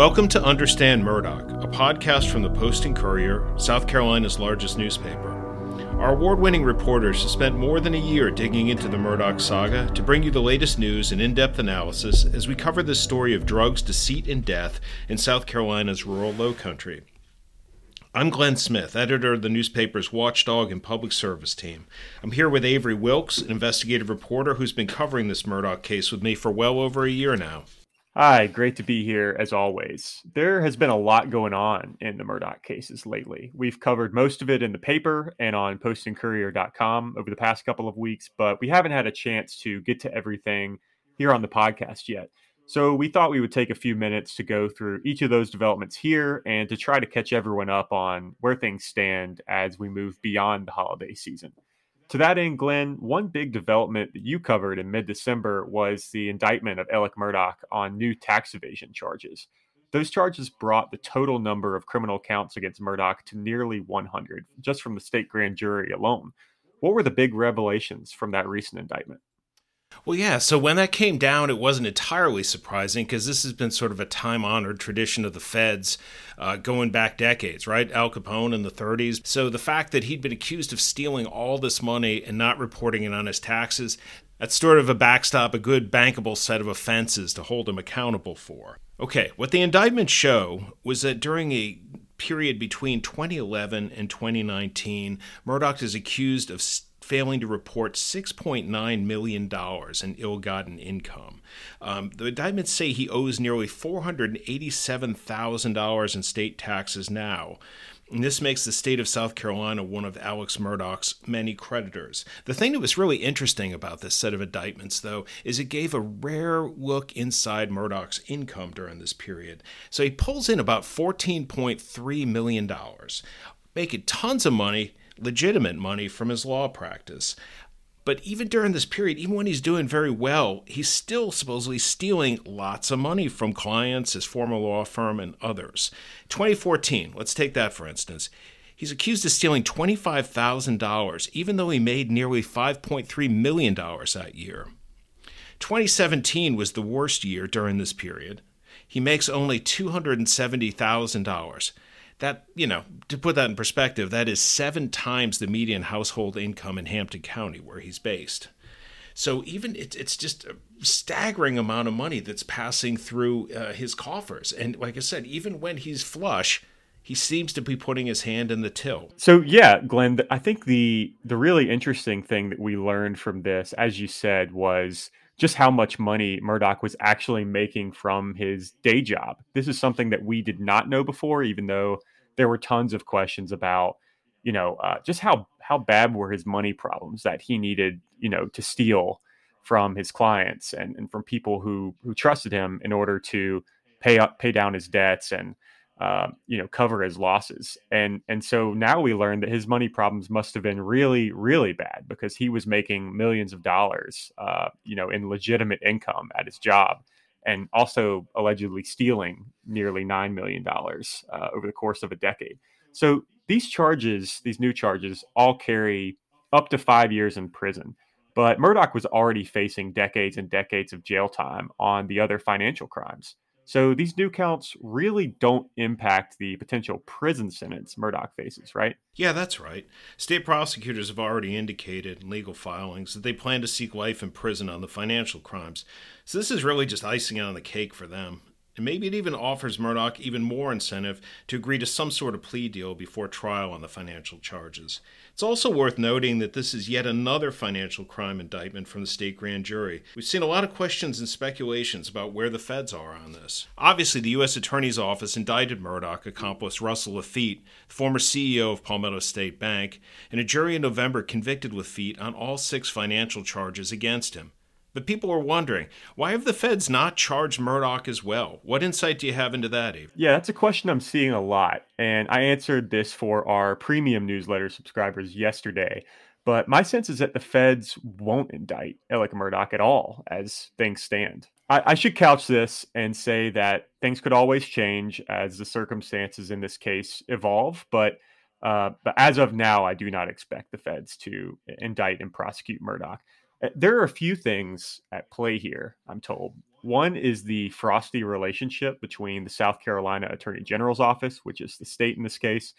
Welcome to Understand Murdaugh, a podcast from The Post and Courier, South Carolina's largest newspaper. Our award-winning reporters have spent more than a year digging into the Murdaugh saga to bring you the latest news and in-depth analysis as we cover the story of drugs, deceit, and death in South Carolina's rural Lowcountry. I'm Glenn Smith, editor of the newspaper's Watchdog and Public Service team. I'm here with Avery Wilkes, an investigative reporter who's been covering this Murdaugh case with me for well over a year now. Hi, great to be here as always. There has been a lot going on in the Murdaugh cases lately. We've covered most of it in the paper and on postandcourier.com over the past couple of weeks, but we haven't had a chance to get to everything here on the podcast yet. So we thought we would take a few minutes to go through each of those developments here and to try to catch everyone up on where things stand as we move beyond the holiday season. To that end, Glenn, one big development that you covered in mid-December was the indictment of Alec Murdaugh on new tax evasion charges. Those charges brought the total number of criminal counts against Murdaugh to nearly 100, just from the state grand jury alone. What were the big revelations from that recent indictment? Well, yeah, so when that came down, it wasn't entirely surprising because this has been sort of a time-honored tradition of the feds going back decades, right? Al Capone in the 30s. So the fact that he'd been accused of stealing all this money and not reporting it on his taxes, that's sort of a backstop, a good bankable set of offenses to hold him accountable for. Okay, what the indictments show was that during a period between 2011 and 2019, Murdaugh is accused of failing to report $6.9 million in ill-gotten income. The indictments say he owes nearly $487,000 in state taxes now. And this makes the state of South Carolina one of Alec Murdaugh's many creditors. The thing that was really interesting about this set of indictments, though, is it gave a rare look inside Murdaugh's income during this period. So he pulls in about $14.3 million, making tons of money, legitimate money from his law practice. But even during this period, even when he's doing very well, he's still supposedly stealing lots of money from clients, his former law firm, and others. 2014, let's take that for instance. He's accused of stealing $25,000, even though he made nearly $5.3 million that year. 2017 was the worst year during this period. He makes only $270,000. That, you know, to put that in perspective, that is 7 times the median household income in Hampton County, where he's based. So even it's just a staggering amount of money that's passing through his coffers. And like I said, even when he's flush, he seems to be putting his hand in the till. So, yeah, Glenn, I think the really interesting thing that we learned from this, as you said, was just how much money Murdaugh was actually making from his day job. This is something that we did not know before, even though there were tons of questions about, you know, just how bad were his money problems that he needed, you know, to steal from his clients and from people who trusted him in order to pay down his debts and, you know, cover his losses. And so now we learned that his money problems must have been really, really bad because he was making millions of dollars, you know, in legitimate income at his job, and also allegedly stealing nearly $9 million over the course of a decade. So these charges, these new charges, all carry up to 5 years in prison. But Murdaugh was already facing decades and decades of jail time on the other financial crimes. So these new counts really don't impact the potential prison sentence Murdaugh faces, right? Yeah, that's right. State prosecutors have already indicated in legal filings that they plan to seek life in prison on the financial crimes. So this is really just icing on the cake for them. And maybe it even offers Murdaugh even more incentive to agree to some sort of plea deal before trial on the financial charges. It's also worth noting that this is yet another financial crime indictment from the state grand jury. We've seen a lot of questions and speculations about where the feds are on this. Obviously, the U.S. Attorney's Office indicted Murdaugh accomplice Russell Laffitte, former CEO of Palmetto State Bank, and a jury in November convicted Laffitte on all 6 financial charges against him. But people are wondering, why have the feds not charged Murdaugh as well? What insight do you have into that, Eve? Yeah, that's a question I'm seeing a lot. And I answered this for our premium newsletter subscribers yesterday. But my sense is that the feds won't indict Alec Murdaugh at all as things stand. I should couch this and say that things could always change as the circumstances in this case evolve. But as of now, I do not expect the feds to indict and prosecute Murdaugh. There are a few things at play here, I'm told. One is the frosty relationship between the South Carolina Attorney General's office, which is the state in this case,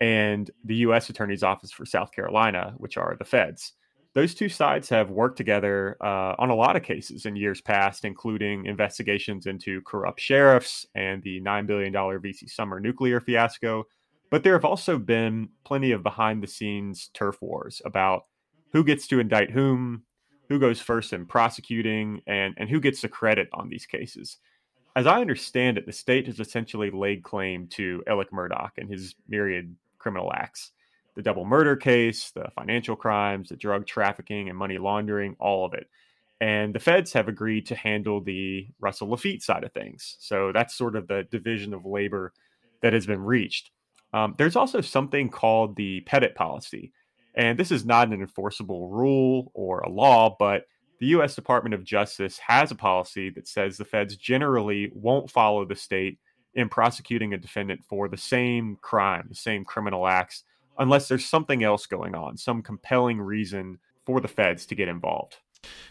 and the U.S. Attorney's Office for South Carolina, which are the feds. Those two sides have worked together on a lot of cases in years past, including investigations into corrupt sheriffs and the $9 billion V.C. Summer nuclear fiasco. But there have also been plenty of behind-the-scenes turf wars about who gets to indict whom, who goes first in prosecuting, and who gets the credit on these cases. As I understand it, the state has essentially laid claim to Alec Murdaugh and his myriad criminal acts. The double murder case, the financial crimes, the drug trafficking and money laundering, all of it. And the feds have agreed to handle the Russell Laffitte side of things. So that's sort of the division of labor that has been reached. There's also something called the Petite policy. And this is not an enforceable rule or a law, but the U.S. Department of Justice has a policy that says the feds generally won't follow the state in prosecuting a defendant for the same crime, the same criminal acts, unless there's something else going on, some compelling reason for the feds to get involved.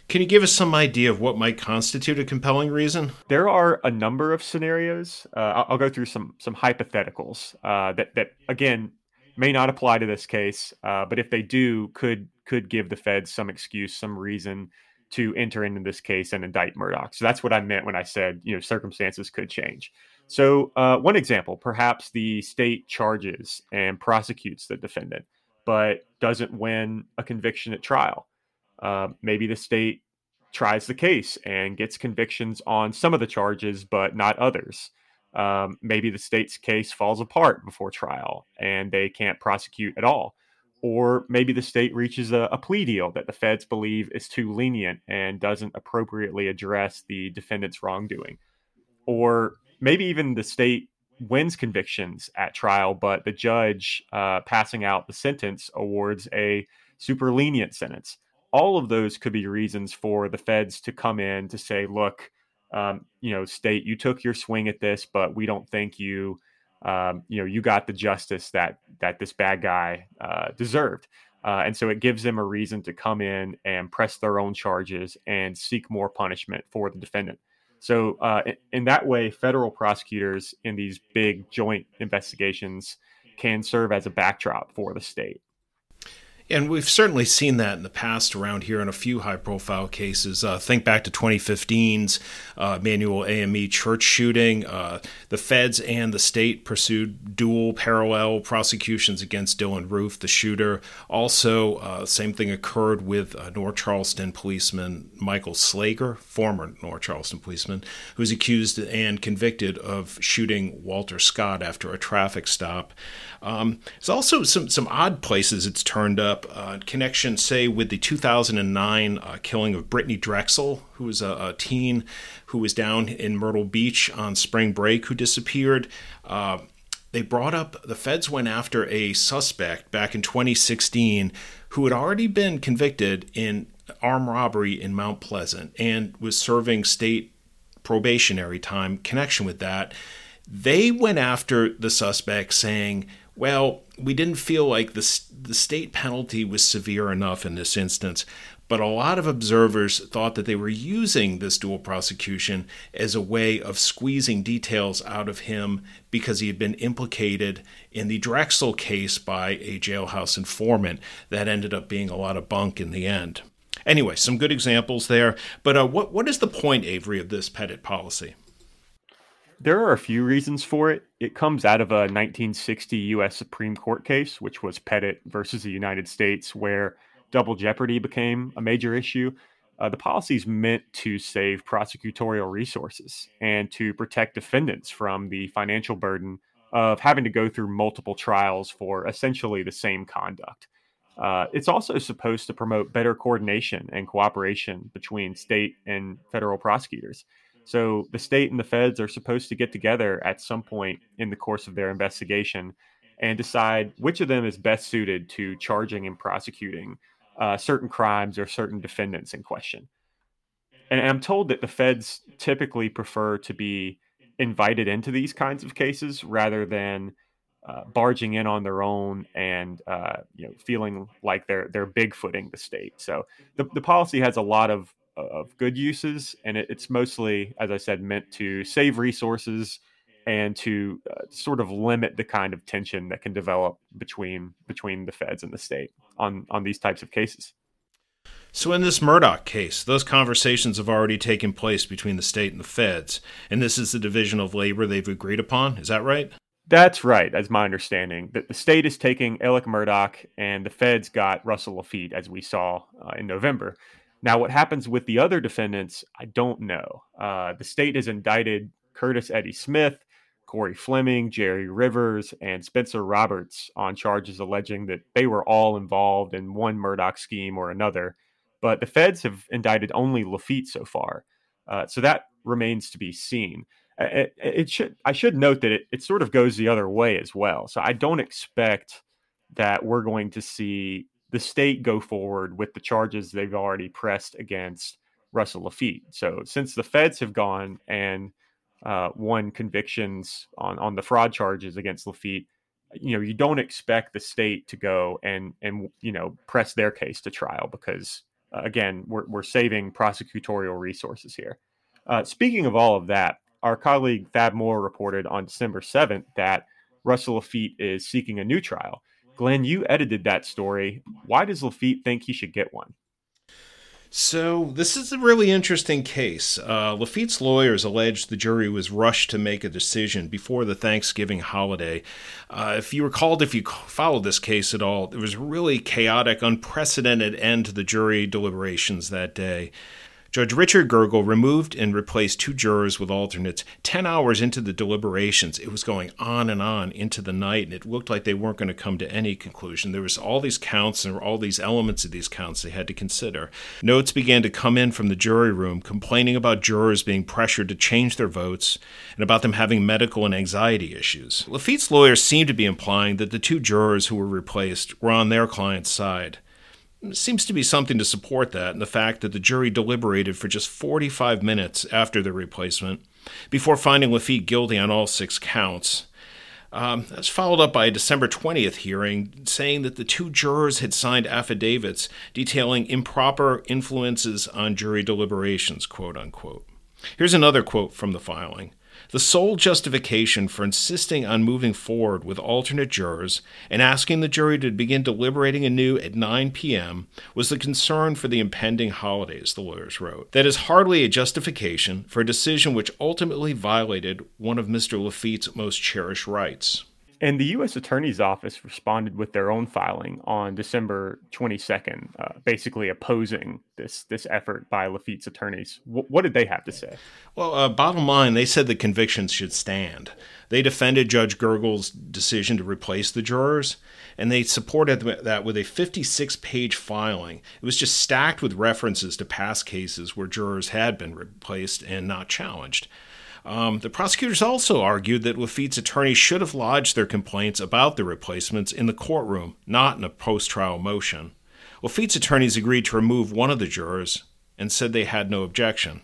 Can you give us some idea of what might constitute a compelling reason? There are a number of scenarios. I'll go through some hypotheticals that again, may not apply to this case, but if they do, could give the feds some excuse, some reason to enter into this case and indict Murdaugh. So that's what I meant when I said, circumstances could change. So one example, perhaps the state charges and prosecutes the defendant, but doesn't win a conviction at trial. Maybe the state tries the case and gets convictions on some of the charges, but not others. Maybe the state's case falls apart before trial and they can't prosecute at all. Or maybe the state reaches a plea deal that the feds believe is too lenient and doesn't appropriately address the defendant's wrongdoing. Or maybe even the state wins convictions at trial, but the judge passing out the sentence awards a super lenient sentence. All of those could be reasons for the feds to come in to say, look, state, you took your swing at this, but we don't think you, you got the justice that this bad guy deserved. And so it gives them a reason to come in and press their own charges and seek more punishment for the defendant. So in that way, federal prosecutors in these big joint investigations can serve as a backdrop for the state. And we've certainly seen that in the past around here in a few high-profile cases. Think back to 2015's Manuel AME church shooting. The feds and the state pursued dual parallel prosecutions against Dylan Roof, the shooter. Also, same thing occurred with North Charleston policeman Michael Slager, former North Charleston policeman, who was accused and convicted of shooting Walter Scott after a traffic stop. There's also some odd places it's turned up. Connection, say, with the 2009 killing of Brittany Drexel, who was a teen who was down in Myrtle Beach on spring break, who disappeared. They brought up, the feds went after a suspect back in 2016 who had already been convicted in armed robbery in Mount Pleasant and was serving state probationary time. Connection with that, they went after the suspect saying, well, we didn't feel like the state penalty was severe enough in this instance, but a lot of observers thought that they were using this dual prosecution as a way of squeezing details out of him because he had been implicated in the Drexel case by a jailhouse informant. That ended up being a lot of bunk in the end. Anyway, some good examples there. But what is the point, Avery, of this Pettit policy? There are a few reasons for it. It comes out of a 1960 U.S. Supreme Court case, which was Pettit versus the United States, where double jeopardy became a major issue. The policy is meant to save prosecutorial resources and to protect defendants from the financial burden of having to go through multiple trials for essentially the same conduct. It's also supposed to promote better coordination and cooperation between state and federal prosecutors. So the state and the feds are supposed to get together at some point in the course of their investigation and decide which of them is best suited to charging and prosecuting certain crimes or certain defendants in question. And I'm told that the feds typically prefer to be invited into these kinds of cases rather than barging in on their own and feeling like they're bigfooting the state. So the policy has a lot of of good uses, and it's mostly, as I said, meant to save resources and to sort of limit the kind of tension that can develop between the feds and the state on these types of cases. So in this Murdaugh case, those conversations have already taken place between the state and the feds, and this is the division of labor they've agreed upon. Is that right? That's right. That's my understanding, that the state is taking Alec Murdaugh and the feds got Russell Laffitte, as we saw in November. Now, what happens with the other defendants, I don't know. The state has indicted Curtis Eddie Smith, Corey Fleming, Jerry Rivers, and Spencer Roberts on charges alleging that they were all involved in one Murdaugh scheme or another. But the feds have indicted only Laffitte so far. So that remains to be seen. I should note that it sort of goes the other way as well. So I don't expect that we're going to see the state go forward with the charges they've already pressed against Russell Laffitte. So since the feds have gone and won convictions on the fraud charges against Laffitte, you know, you don't expect the state to go and you know, press their case to trial because, again, we're saving prosecutorial resources here. Speaking of all of that, our colleague Thad Moore reported on December 7th that Russell Laffitte is seeking a new trial. Glenn, you edited that story. Why does Laffitte think he should get one? So this is a really interesting case. Laffitte's lawyers alleged the jury was rushed to make a decision before the Thanksgiving holiday. If you recalled, if you followed this case at all, it was a really chaotic, unprecedented end to the jury deliberations that day. Judge Richard Gergel removed and replaced two jurors with alternates 10 hours into the deliberations. It was going on and on into the night, and it looked like they weren't going to come to any conclusion. There was all these counts, and there were all these elements of these counts they had to consider. Notes began to come in from the jury room complaining about jurors being pressured to change their votes and about them having medical and anxiety issues. Laffitte's lawyers seemed to be implying that the two jurors who were replaced were on their client's side. Seems to be something to support that, and the fact that the jury deliberated for just 45 minutes after the replacement before finding Laffitte guilty on all six counts. That was followed up by a December 20th hearing saying that the two jurors had signed affidavits detailing improper influences on jury deliberations, quote unquote. Here's another quote from the filing. The sole justification for insisting on moving forward with alternate jurors and asking the jury to begin deliberating anew at 9 p.m. was the concern for the impending holidays, the lawyers wrote. That is hardly a justification for a decision which ultimately violated one of Mr. Laffitte's most cherished rights. And the U.S. Attorney's Office responded with their own filing on December 22nd, basically opposing this effort by Laffitte's attorneys. What did they have to say? Well, bottom line, they said the convictions should stand. They defended Judge Gergel's decision to replace the jurors, and they supported that with a 56-page filing. It was just stacked with references to past cases where jurors had been replaced and not challenged. The prosecutors also argued that Laffitte's attorneys should have lodged their complaints about the replacements in the courtroom, not in a post-trial motion. Laffitte's attorneys agreed to remove one of the jurors and said they had no objection.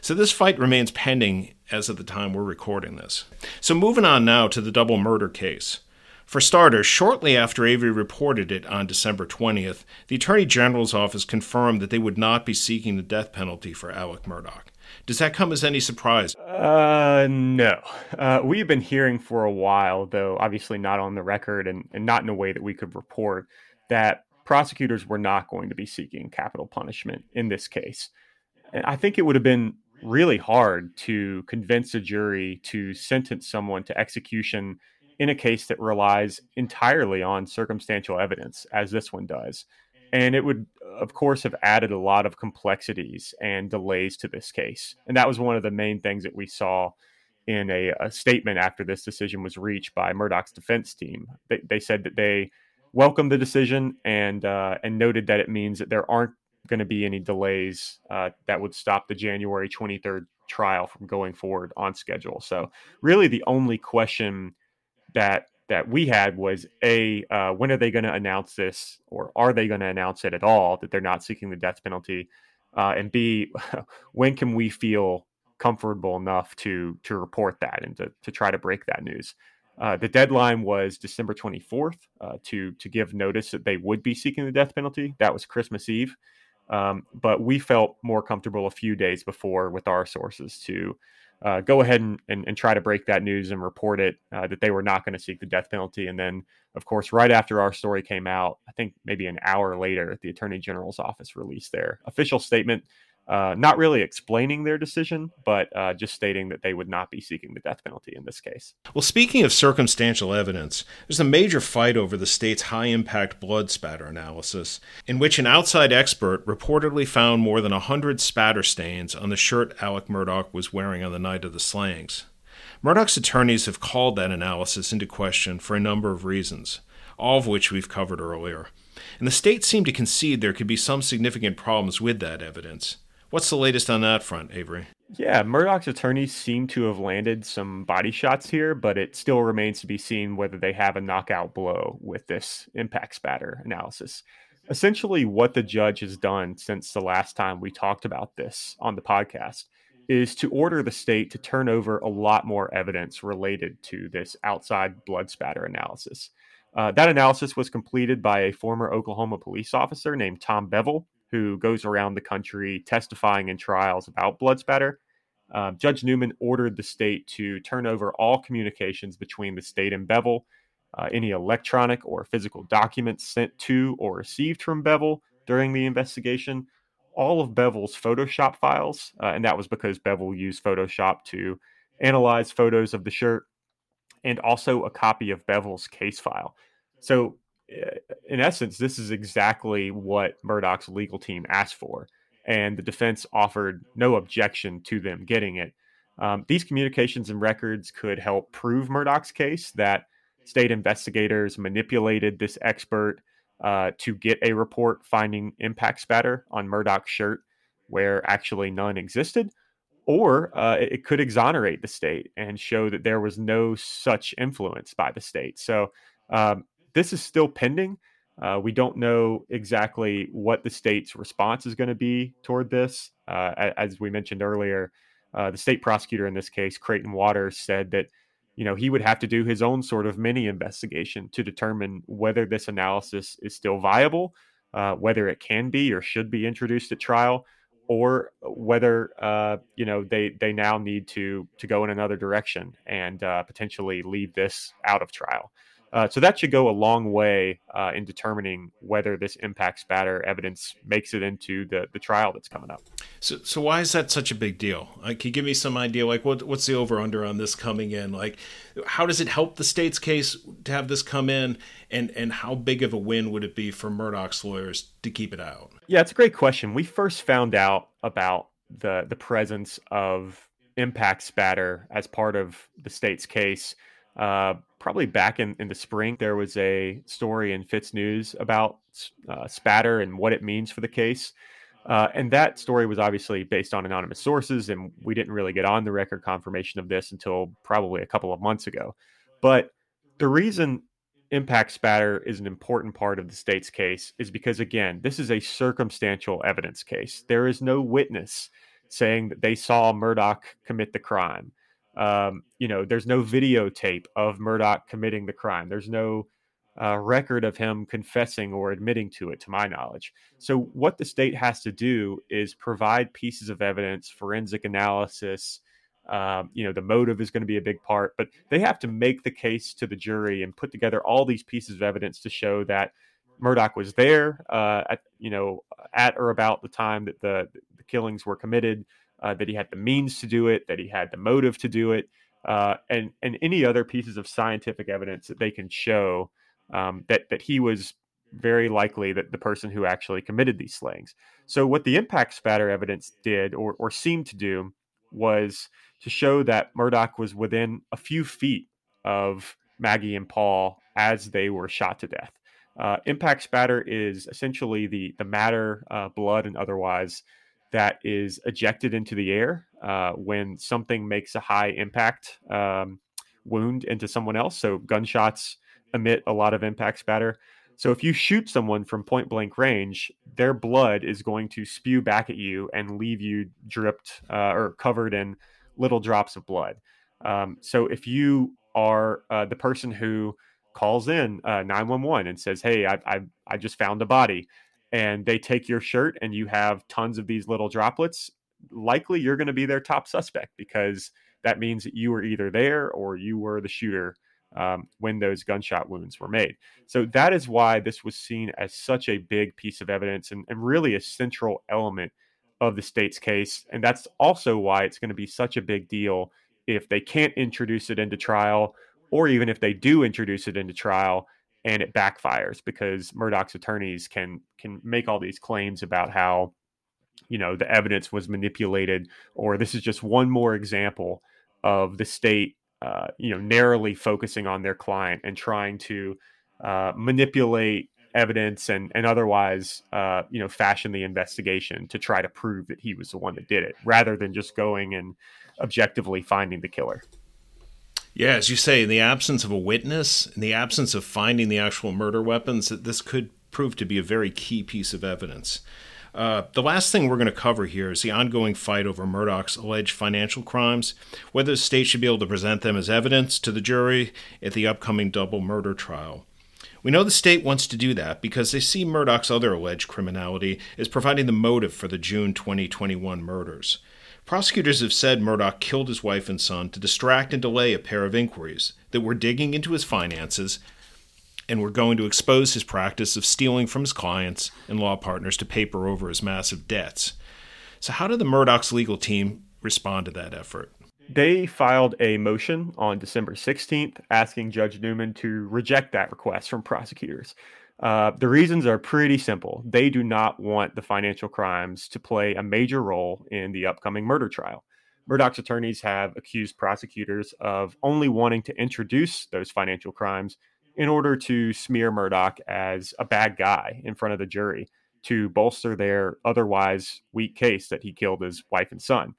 So this fight remains pending as of the time we're recording this. So moving on now to the double murder case. For starters, shortly after Avery reported it on December 20th, the Attorney General's office confirmed that they would not be seeking the death penalty for Alec Murdaugh. Does that come as any surprise? No. We've been hearing for a while, though obviously not on the record and not in a way that we could report, that prosecutors were not going to be seeking capital punishment in this case. And I think it would have been really hard to convince a jury to sentence someone to execution in a case that relies entirely on circumstantial evidence, as this one does. And it would, of course, have added a lot of complexities and delays to this case. And that was one of the main things that we saw in a statement after this decision was reached by Murdaugh's defense team. They said that they welcomed the decision and noted that it means that there aren't going to be any delays that would stop the January 23rd trial from going forward on schedule. So really the only question that we had was, when are they going to announce this, or are they going to announce it at all, that they're not seeking the death penalty? And B, when can we feel comfortable enough to report that and to try to break that news? The deadline was December 24th to give notice that they would be seeking the death penalty. That was Christmas Eve. But we felt more comfortable a few days before with our sources to go ahead and try to break that news and report it, that they were not going to seek the death penalty. And then, of course, right after our story came out, I think maybe an hour later, the Attorney General's office released their official statement, not really explaining their decision, but just stating that they would not be seeking the death penalty in this case. Well, speaking of circumstantial evidence, there's a major fight over the state's high-impact blood spatter analysis, in which an outside expert reportedly found more than 100 spatter stains on the shirt Alec Murdaugh was wearing on the night of the slayings. Murdaugh's attorneys have called that analysis into question for a number of reasons, all of which we've covered earlier, and the state seemed to concede there could be some significant problems with that evidence. What's the latest on that front, Avery? Yeah, Murdaugh's attorneys seem to have landed some body shots here, but it still remains to be seen whether they have a knockout blow with this impact spatter analysis. Essentially, what the judge has done since the last time we talked about this on the podcast is to order the state to turn over a lot more evidence related to this outside blood spatter analysis. That analysis was completed by a former Oklahoma police officer named Tom Bevel, who goes around the country testifying in trials about blood spatter. Judge Newman ordered the state to turn over all communications between the state and Bevel, any electronic or physical documents sent to or received from Bevel during the investigation, all of Bevel's Photoshop files, and that was because Bevel used Photoshop to analyze photos of the shirt, and also a copy of Bevel's case file. So, in essence, this is exactly what Murdaugh's legal team asked for, and the defense offered no objection to them getting it. These communications and records could help prove Murdaugh's case that state investigators manipulated this expert to get a report finding impact spatter on Murdaugh's shirt where actually none existed, or it could exonerate the state and show that there was no such influence by the state. So, this is still pending. We don't know exactly what the state's response is going to be toward this. As we mentioned earlier, the state prosecutor in this case, Creighton Waters, said that, you know, he would have to do his own sort of mini investigation to determine whether this analysis is still viable, whether it can be or should be introduced at trial, or whether they now need to go in another direction and potentially leave this out of trial. So that should go a long way in determining whether this impact spatter evidence makes it into the trial that's coming up. So why is that such a big deal? Can you give me some idea, like what's the over-under on this coming in? Like, how does it help the state's case to have this come in, and how big of a win would it be for Murdaugh's lawyers to keep it out? Yeah, it's a great question. We first found out about the presence of impact spatter as part of the state's case probably back in the spring. There was a story in Fitz News about spatter and what it means for the case. And that story was obviously based on anonymous sources, and we didn't really get on the record confirmation of this until probably a couple of months ago. But the reason impact spatter is an important part of the state's case is because, again, this is a circumstantial evidence case. There is no witness saying that they saw Murdaugh commit the crime. There's no videotape of Murdaugh committing the crime. There's no record of him confessing or admitting to it, to my knowledge. So what the state has to do is provide pieces of evidence, forensic analysis. The motive is going to be a big part, but they have to make the case to the jury and put together all these pieces of evidence to show that Murdaugh was there, at or about the time that the killings were committed, that he had the means to do it, that he had the motive to do it, and any other pieces of scientific evidence that they can show that he was very likely that the person who actually committed these slayings. So what the impact spatter evidence did or seemed to do was to show that Murdaugh was within a few feet of Maggie and Paul as they were shot to death. Impact spatter is essentially the matter, blood and otherwise, that is ejected into the air when something makes a high impact wound into someone else. So gunshots emit a lot of impact spatter. So if you shoot someone from point blank range, their blood is going to spew back at you and leave you dripped or covered in little drops of blood. So if you are the person who calls in 911 and says, "Hey, I just found a body," and they take your shirt and you have tons of these little droplets, likely you're going to be their top suspect, because that means that you were either there or you were the shooter when those gunshot wounds were made. So that is why this was seen as such a big piece of evidence and really a central element of the state's case. And that's also why it's going to be such a big deal if they can't introduce it into trial, or even if they do introduce it into trial and it backfires, because Murdaugh's attorneys can make all these claims about how, you know, the evidence was manipulated, or this is just one more example of the state, narrowly focusing on their client and trying to manipulate evidence and otherwise, fashion the investigation to try to prove that he was the one that did it, rather than just going and objectively finding the killer. Yeah, as you say, in the absence of a witness, in the absence of finding the actual murder weapons, this could prove to be a very key piece of evidence. The last thing we're going to cover here is the ongoing fight over Murdaugh's alleged financial crimes, whether the state should be able to present them as evidence to the jury at the upcoming double murder trial. We know the state wants to do that because they see Murdaugh's other alleged criminality as providing the motive for the June 2021 murders. Prosecutors have said Murdaugh killed his wife and son to distract and delay a pair of inquiries that were digging into his finances and were going to expose his practice of stealing from his clients and law partners to paper over his massive debts. So how did the Murdaugh's legal team respond to that effort? They filed a motion on December 16th asking Judge Newman to reject that request from prosecutors. The reasons are pretty simple. They do not want the financial crimes to play a major role in the upcoming murder trial. Murdaugh's attorneys have accused prosecutors of only wanting to introduce those financial crimes in order to smear Murdaugh as a bad guy in front of the jury to bolster their otherwise weak case that he killed his wife and son.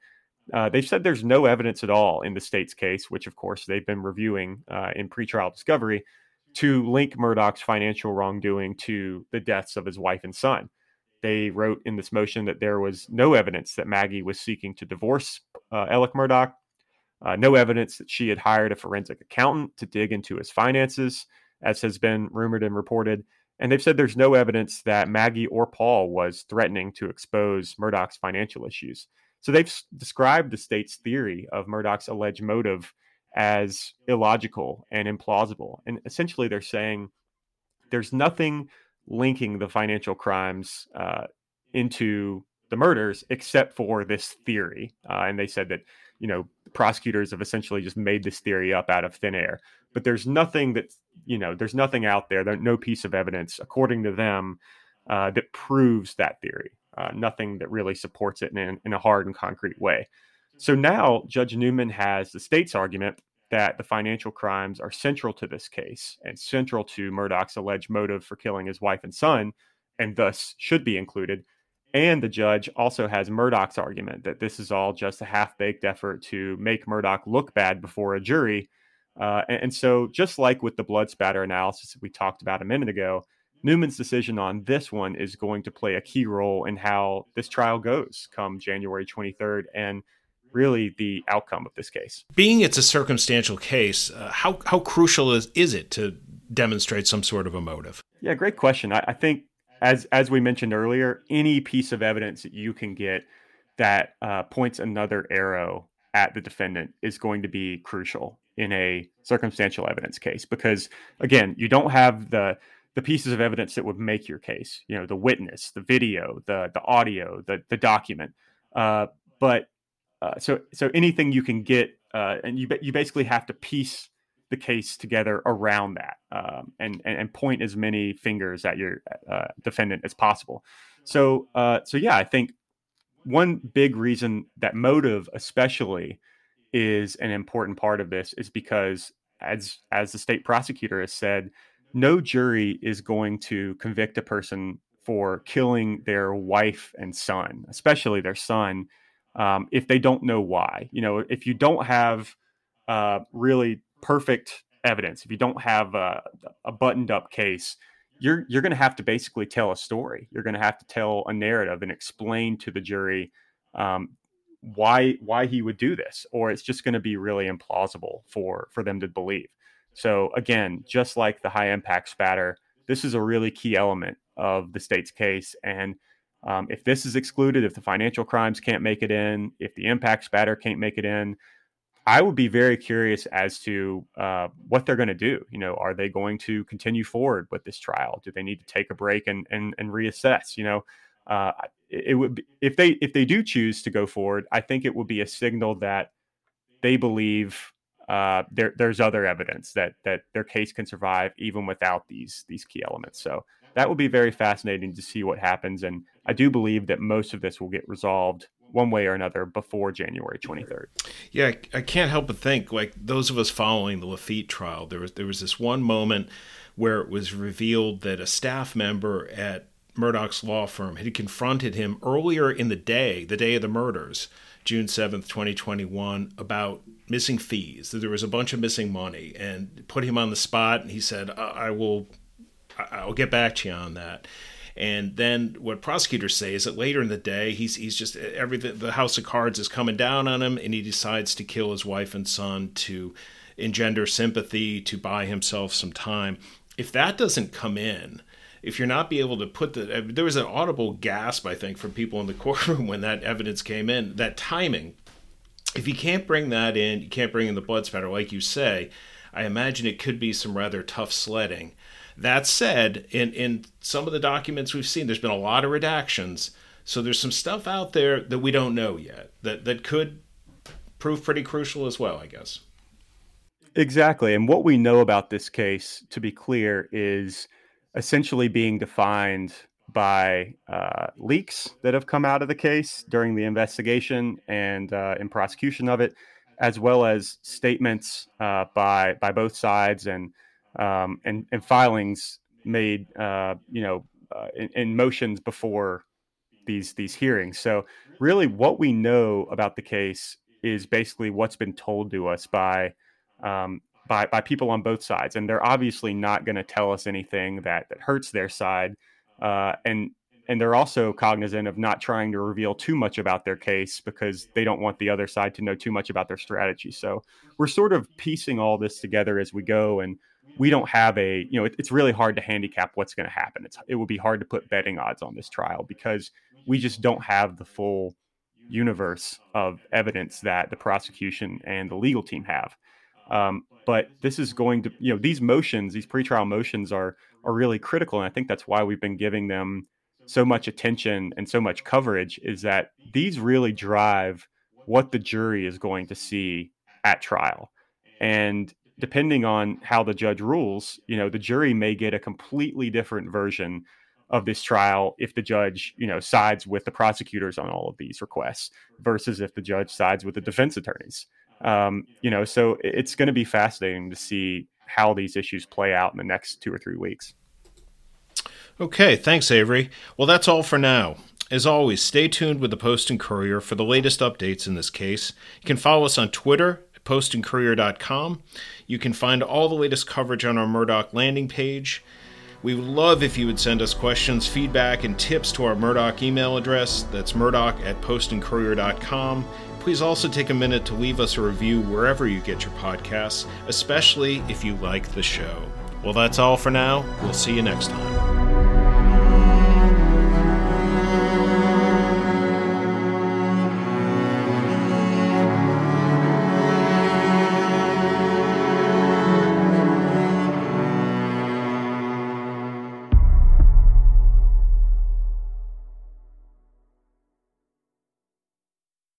They've said there's no evidence at all in the state's case, which, of course, they've been reviewing in pretrial discovery, to link Murdaugh's financial wrongdoing to the deaths of his wife and son. They wrote in this motion that there was no evidence that Maggie was seeking to divorce Alec Murdaugh, no evidence that she had hired a forensic accountant to dig into his finances, as has been rumored and reported. And they've said there's no evidence that Maggie or Paul was threatening to expose Murdaugh's financial issues. So they've described the state's theory of Murdaugh's alleged motive as illogical and implausible. And essentially they're saying there's nothing linking the financial crimes into the murders except for this theory. And they said that, you know, prosecutors have essentially just made this theory up out of thin air, but there's nothing that, you know, there's nothing out there, no piece of evidence, according to them, that proves that theory, nothing that really supports it in a hard and concrete way. So now Judge Newman has the state's argument that the financial crimes are central to this case and central to Murdaugh's alleged motive for killing his wife and son, and thus should be included. And the judge also has Murdaugh's argument that this is all just a half-baked effort to make Murdaugh look bad before a jury. And so just like with the blood spatter analysis that we talked about a minute ago, Newman's decision on this one is going to play a key role in how this trial goes come January 23rd. And really the outcome of this case. Being it's a circumstantial case, how crucial is it to demonstrate some sort of a motive? Yeah, great question. I think, as we mentioned earlier, any piece of evidence that you can get that points another arrow at the defendant is going to be crucial in a circumstantial evidence case. Because, again, you don't have the pieces of evidence that would make your case. You know, the witness, the video, the audio, the document. So anything you can get, and you basically have to piece the case together around that, and point as many fingers at your defendant as possible. So yeah, I think one big reason that motive especially is an important part of this is because, as the state prosecutor has said, no jury is going to convict a person for killing their wife and son, especially their son, if they don't know why. You know, if you don't have really perfect evidence, if you don't have a buttoned up case, you're going to have to basically tell a story. You're going to have to tell a narrative and explain to the jury why he would do this, or it's just going to be really implausible for them to believe. So again, just like the high impact spatter, this is a really key element of the state's case. And if this is excluded, if the financial crimes can't make it in, if the impact spatter can't make it in, I would be very curious as to what they're going to do. You know, are they going to continue forward with this trial? Do they need to take a break and reassess? You know, it would be, if they do choose to go forward, I think it would be a signal that they believe there's other evidence that their case can survive even without these key elements. So that will be very fascinating to see what happens. And I do believe that most of this will get resolved one way or another before January 23rd. Yeah, I can't help but think, like, those of us following the Laffitte trial, there was this one moment where it was revealed that a staff member at Murdaugh's law firm had confronted him earlier in the day of the murders, June 7th, 2021, about missing fees, that there was a bunch of missing money, and put him on the spot. And he said, I'll get back to you on that. And then what prosecutors say is that later in the day, he's just, everything, the house of cards is coming down on him, and he decides to kill his wife and son to engender sympathy, to buy himself some time. If that doesn't come in, if you're not be able to put there was an audible gasp, I think, from people in the courtroom when that evidence came in, that timing, if you can't bring that in, you can't bring in the blood spatter, like you say, I imagine it could be some rather tough sledding. That said, in some of the documents we've seen, there's been a lot of redactions. So there's some stuff out there that we don't know yet that could prove pretty crucial as well, I guess. Exactly. And what we know about this case, to be clear, is essentially being defined by leaks that have come out of the case during the investigation and in prosecution of it, as well as statements by both sides and filings made, in motions before these hearings. So really what we know about the case is basically what's been told to us by people on both sides. And they're obviously not going to tell us anything that hurts their side. And they're also cognizant of not trying to reveal too much about their case because they don't want the other side to know too much about their strategy. So we're sort of piecing all this together as we go. And we don't have it's really hard to handicap what's going to happen. It would be hard to put betting odds on this trial because we just don't have the full universe of evidence that the prosecution and the legal team have. But this is going to, these pretrial motions are really critical. And I think that's why we've been giving them so much attention and so much coverage, is that these really drive what the jury is going to see at trial. And depending on how the judge rules, the jury may get a completely different version of this trial if the judge, sides with the prosecutors on all of these requests versus if the judge sides with the defense attorneys. So it's going to be fascinating to see how these issues play out in the next 2 or 3 weeks. Okay, thanks, Avery. Well, that's all for now. As always, stay tuned with the Post and Courier for the latest updates in this case. You can follow us on Twitter, postandcourier.com. You can find all the latest coverage on our Murdaugh landing page. We would love if you would send us questions, feedback, and tips to our Murdaugh email address. That's murdaugh@postandcourier.com. Please also take a minute to leave us a review wherever you get your podcasts, especially if you like the show. Well, that's all for now. We'll see you next time.